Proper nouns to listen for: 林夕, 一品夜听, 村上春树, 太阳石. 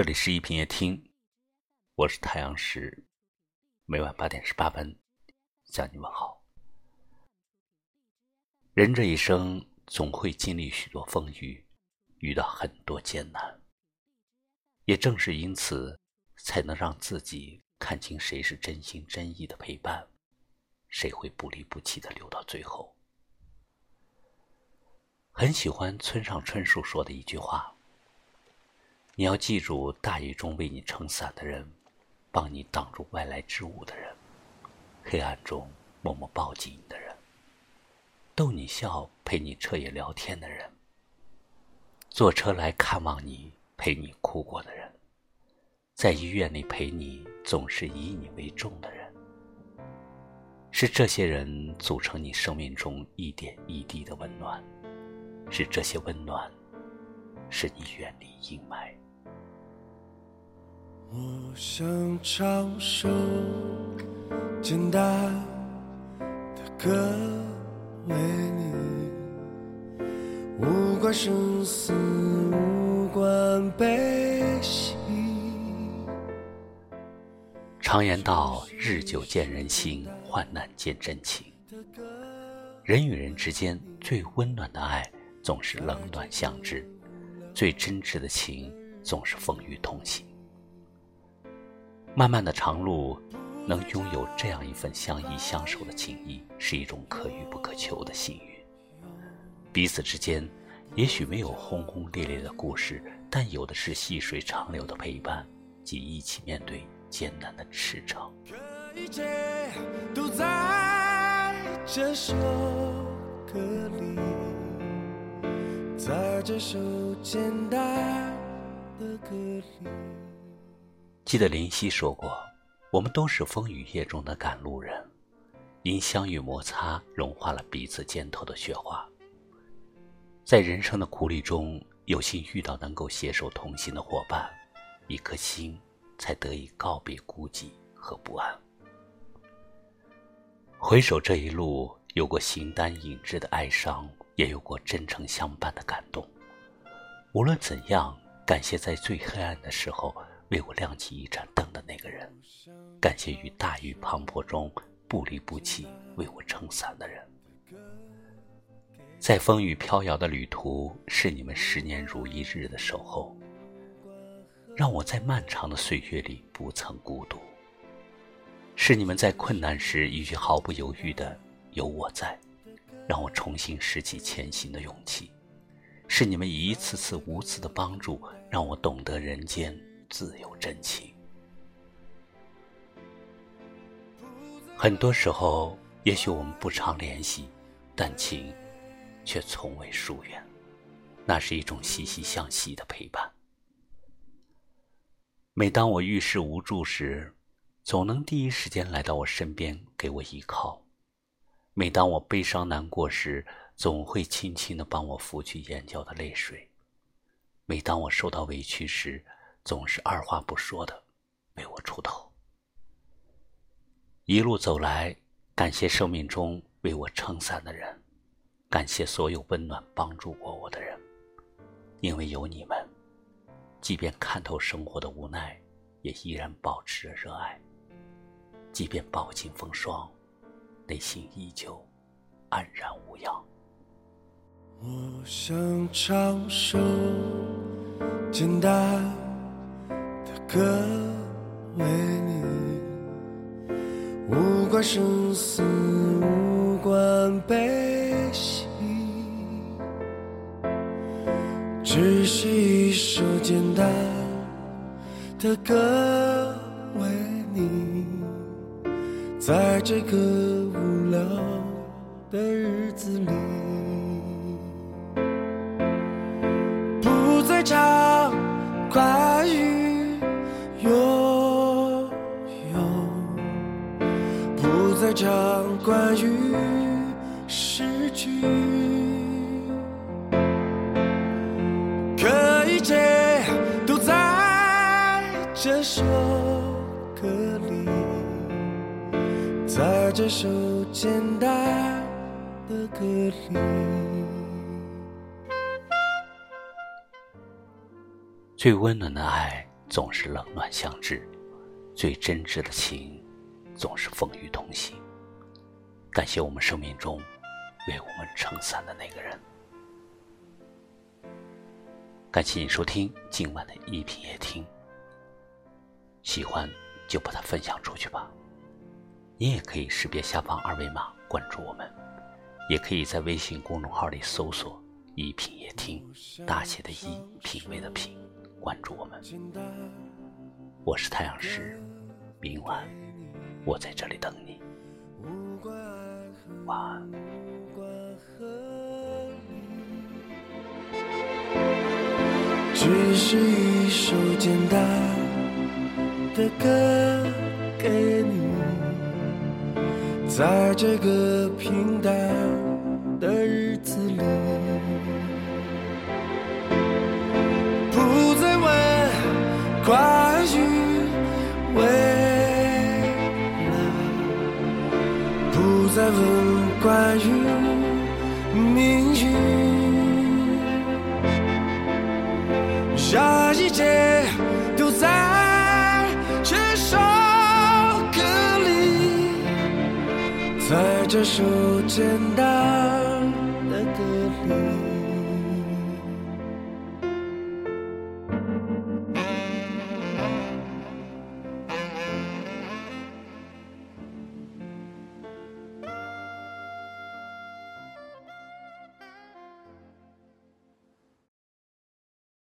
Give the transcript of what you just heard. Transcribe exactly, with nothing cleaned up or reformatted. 这里是一品夜听，我是太阳石，每晚八点十八分向你问好。人这一生总会经历许多风雨，遇到很多艰难，也正是因此才能让自己看清谁是真心真意的陪伴，谁会不离不弃地留到最后。很喜欢村上春树说的一句话，你要记住，大雨中为你撑伞的人，帮你挡住外来之物的人，黑暗中默默抱紧你的人，逗你笑陪你彻夜聊天的人，坐车来看望你陪你哭过的人，在医院里陪你总是以你为重的人，是这些人组成你生命中一点一滴的温暖，是这些温暖使你远离阴霾。我想唱首简单的歌为你，无关生死，无关悲喜。常言道，日久见人心，患难见真情。人与人之间最温暖的爱总是冷暖相知，最真挚的情总是风雨同行。漫漫的长路能拥有这样一份相依相守的情谊，是一种可遇不可求的幸运。彼此之间也许没有轰轰烈烈的故事，但有的是细水长流的陪伴及一起面对艰难的驰骋。这一切都在这首歌里，在这首简单的歌里。记得林夕说过，我们都是风雨夜中的赶路人，因相遇摩擦融化了彼此肩头的雪花。在人生的苦旅中，有幸遇到能够携手同行的伙伴，一颗心才得以告别孤寂和不安。回首这一路，有过形单影只的哀伤，也有过真诚相伴的感动。无论怎样，感谢在最黑暗的时候为我亮起一盏灯的那个人，感谢于大雨磅礴中不离不弃为我撑伞的人。在风雨飘摇的旅途，是你们十年如一日的守候，让我在漫长的岁月里不曾孤独。是你们在困难时一句毫不犹豫的有我在，让我重新拾起前行的勇气。是你们一次次无私的帮助，让我懂得人间自有真情。很多时候也许我们不常联系，但情却从未疏远，那是一种息息相惜的陪伴。每当我遇事无助时，总能第一时间来到我身边给我依靠。每当我悲伤难过时，总会轻轻地帮我拂去眼角的泪水。每当我受到委屈时，总是二话不说的为我出头。一路走来，感谢生命中为我撑伞的人，感谢所有温暖帮助过我的人。因为有你们，即便看透生活的无奈，也依然保持着热爱；即便饱经风霜，内心依旧安然无恙。我想唱首简单的歌为你，无关生死，无关悲喜，只是一首简单的歌为你，在这个无聊的日子里，不再唱关于拥有，不再唱关于失去。可一切都在这首歌里，在这首简单的歌里。最温暖的爱总是冷暖相知，最真挚的情总是风雨同行。感谢我们生命中为我们撑伞的那个人。感谢你收听今晚的一品夜听，喜欢就把它分享出去吧。你也可以识别下方二维码关注我们，也可以在微信公众号里搜索一品夜听，大写的一，品味的品，关注我们。我是太阳石，明晚我在这里等你，晚安。只是一首简单的歌给你，在这个平淡的日子里，不再问关于未来，不再问关于命运，这一切都在这首歌里，在这首简单的歌里。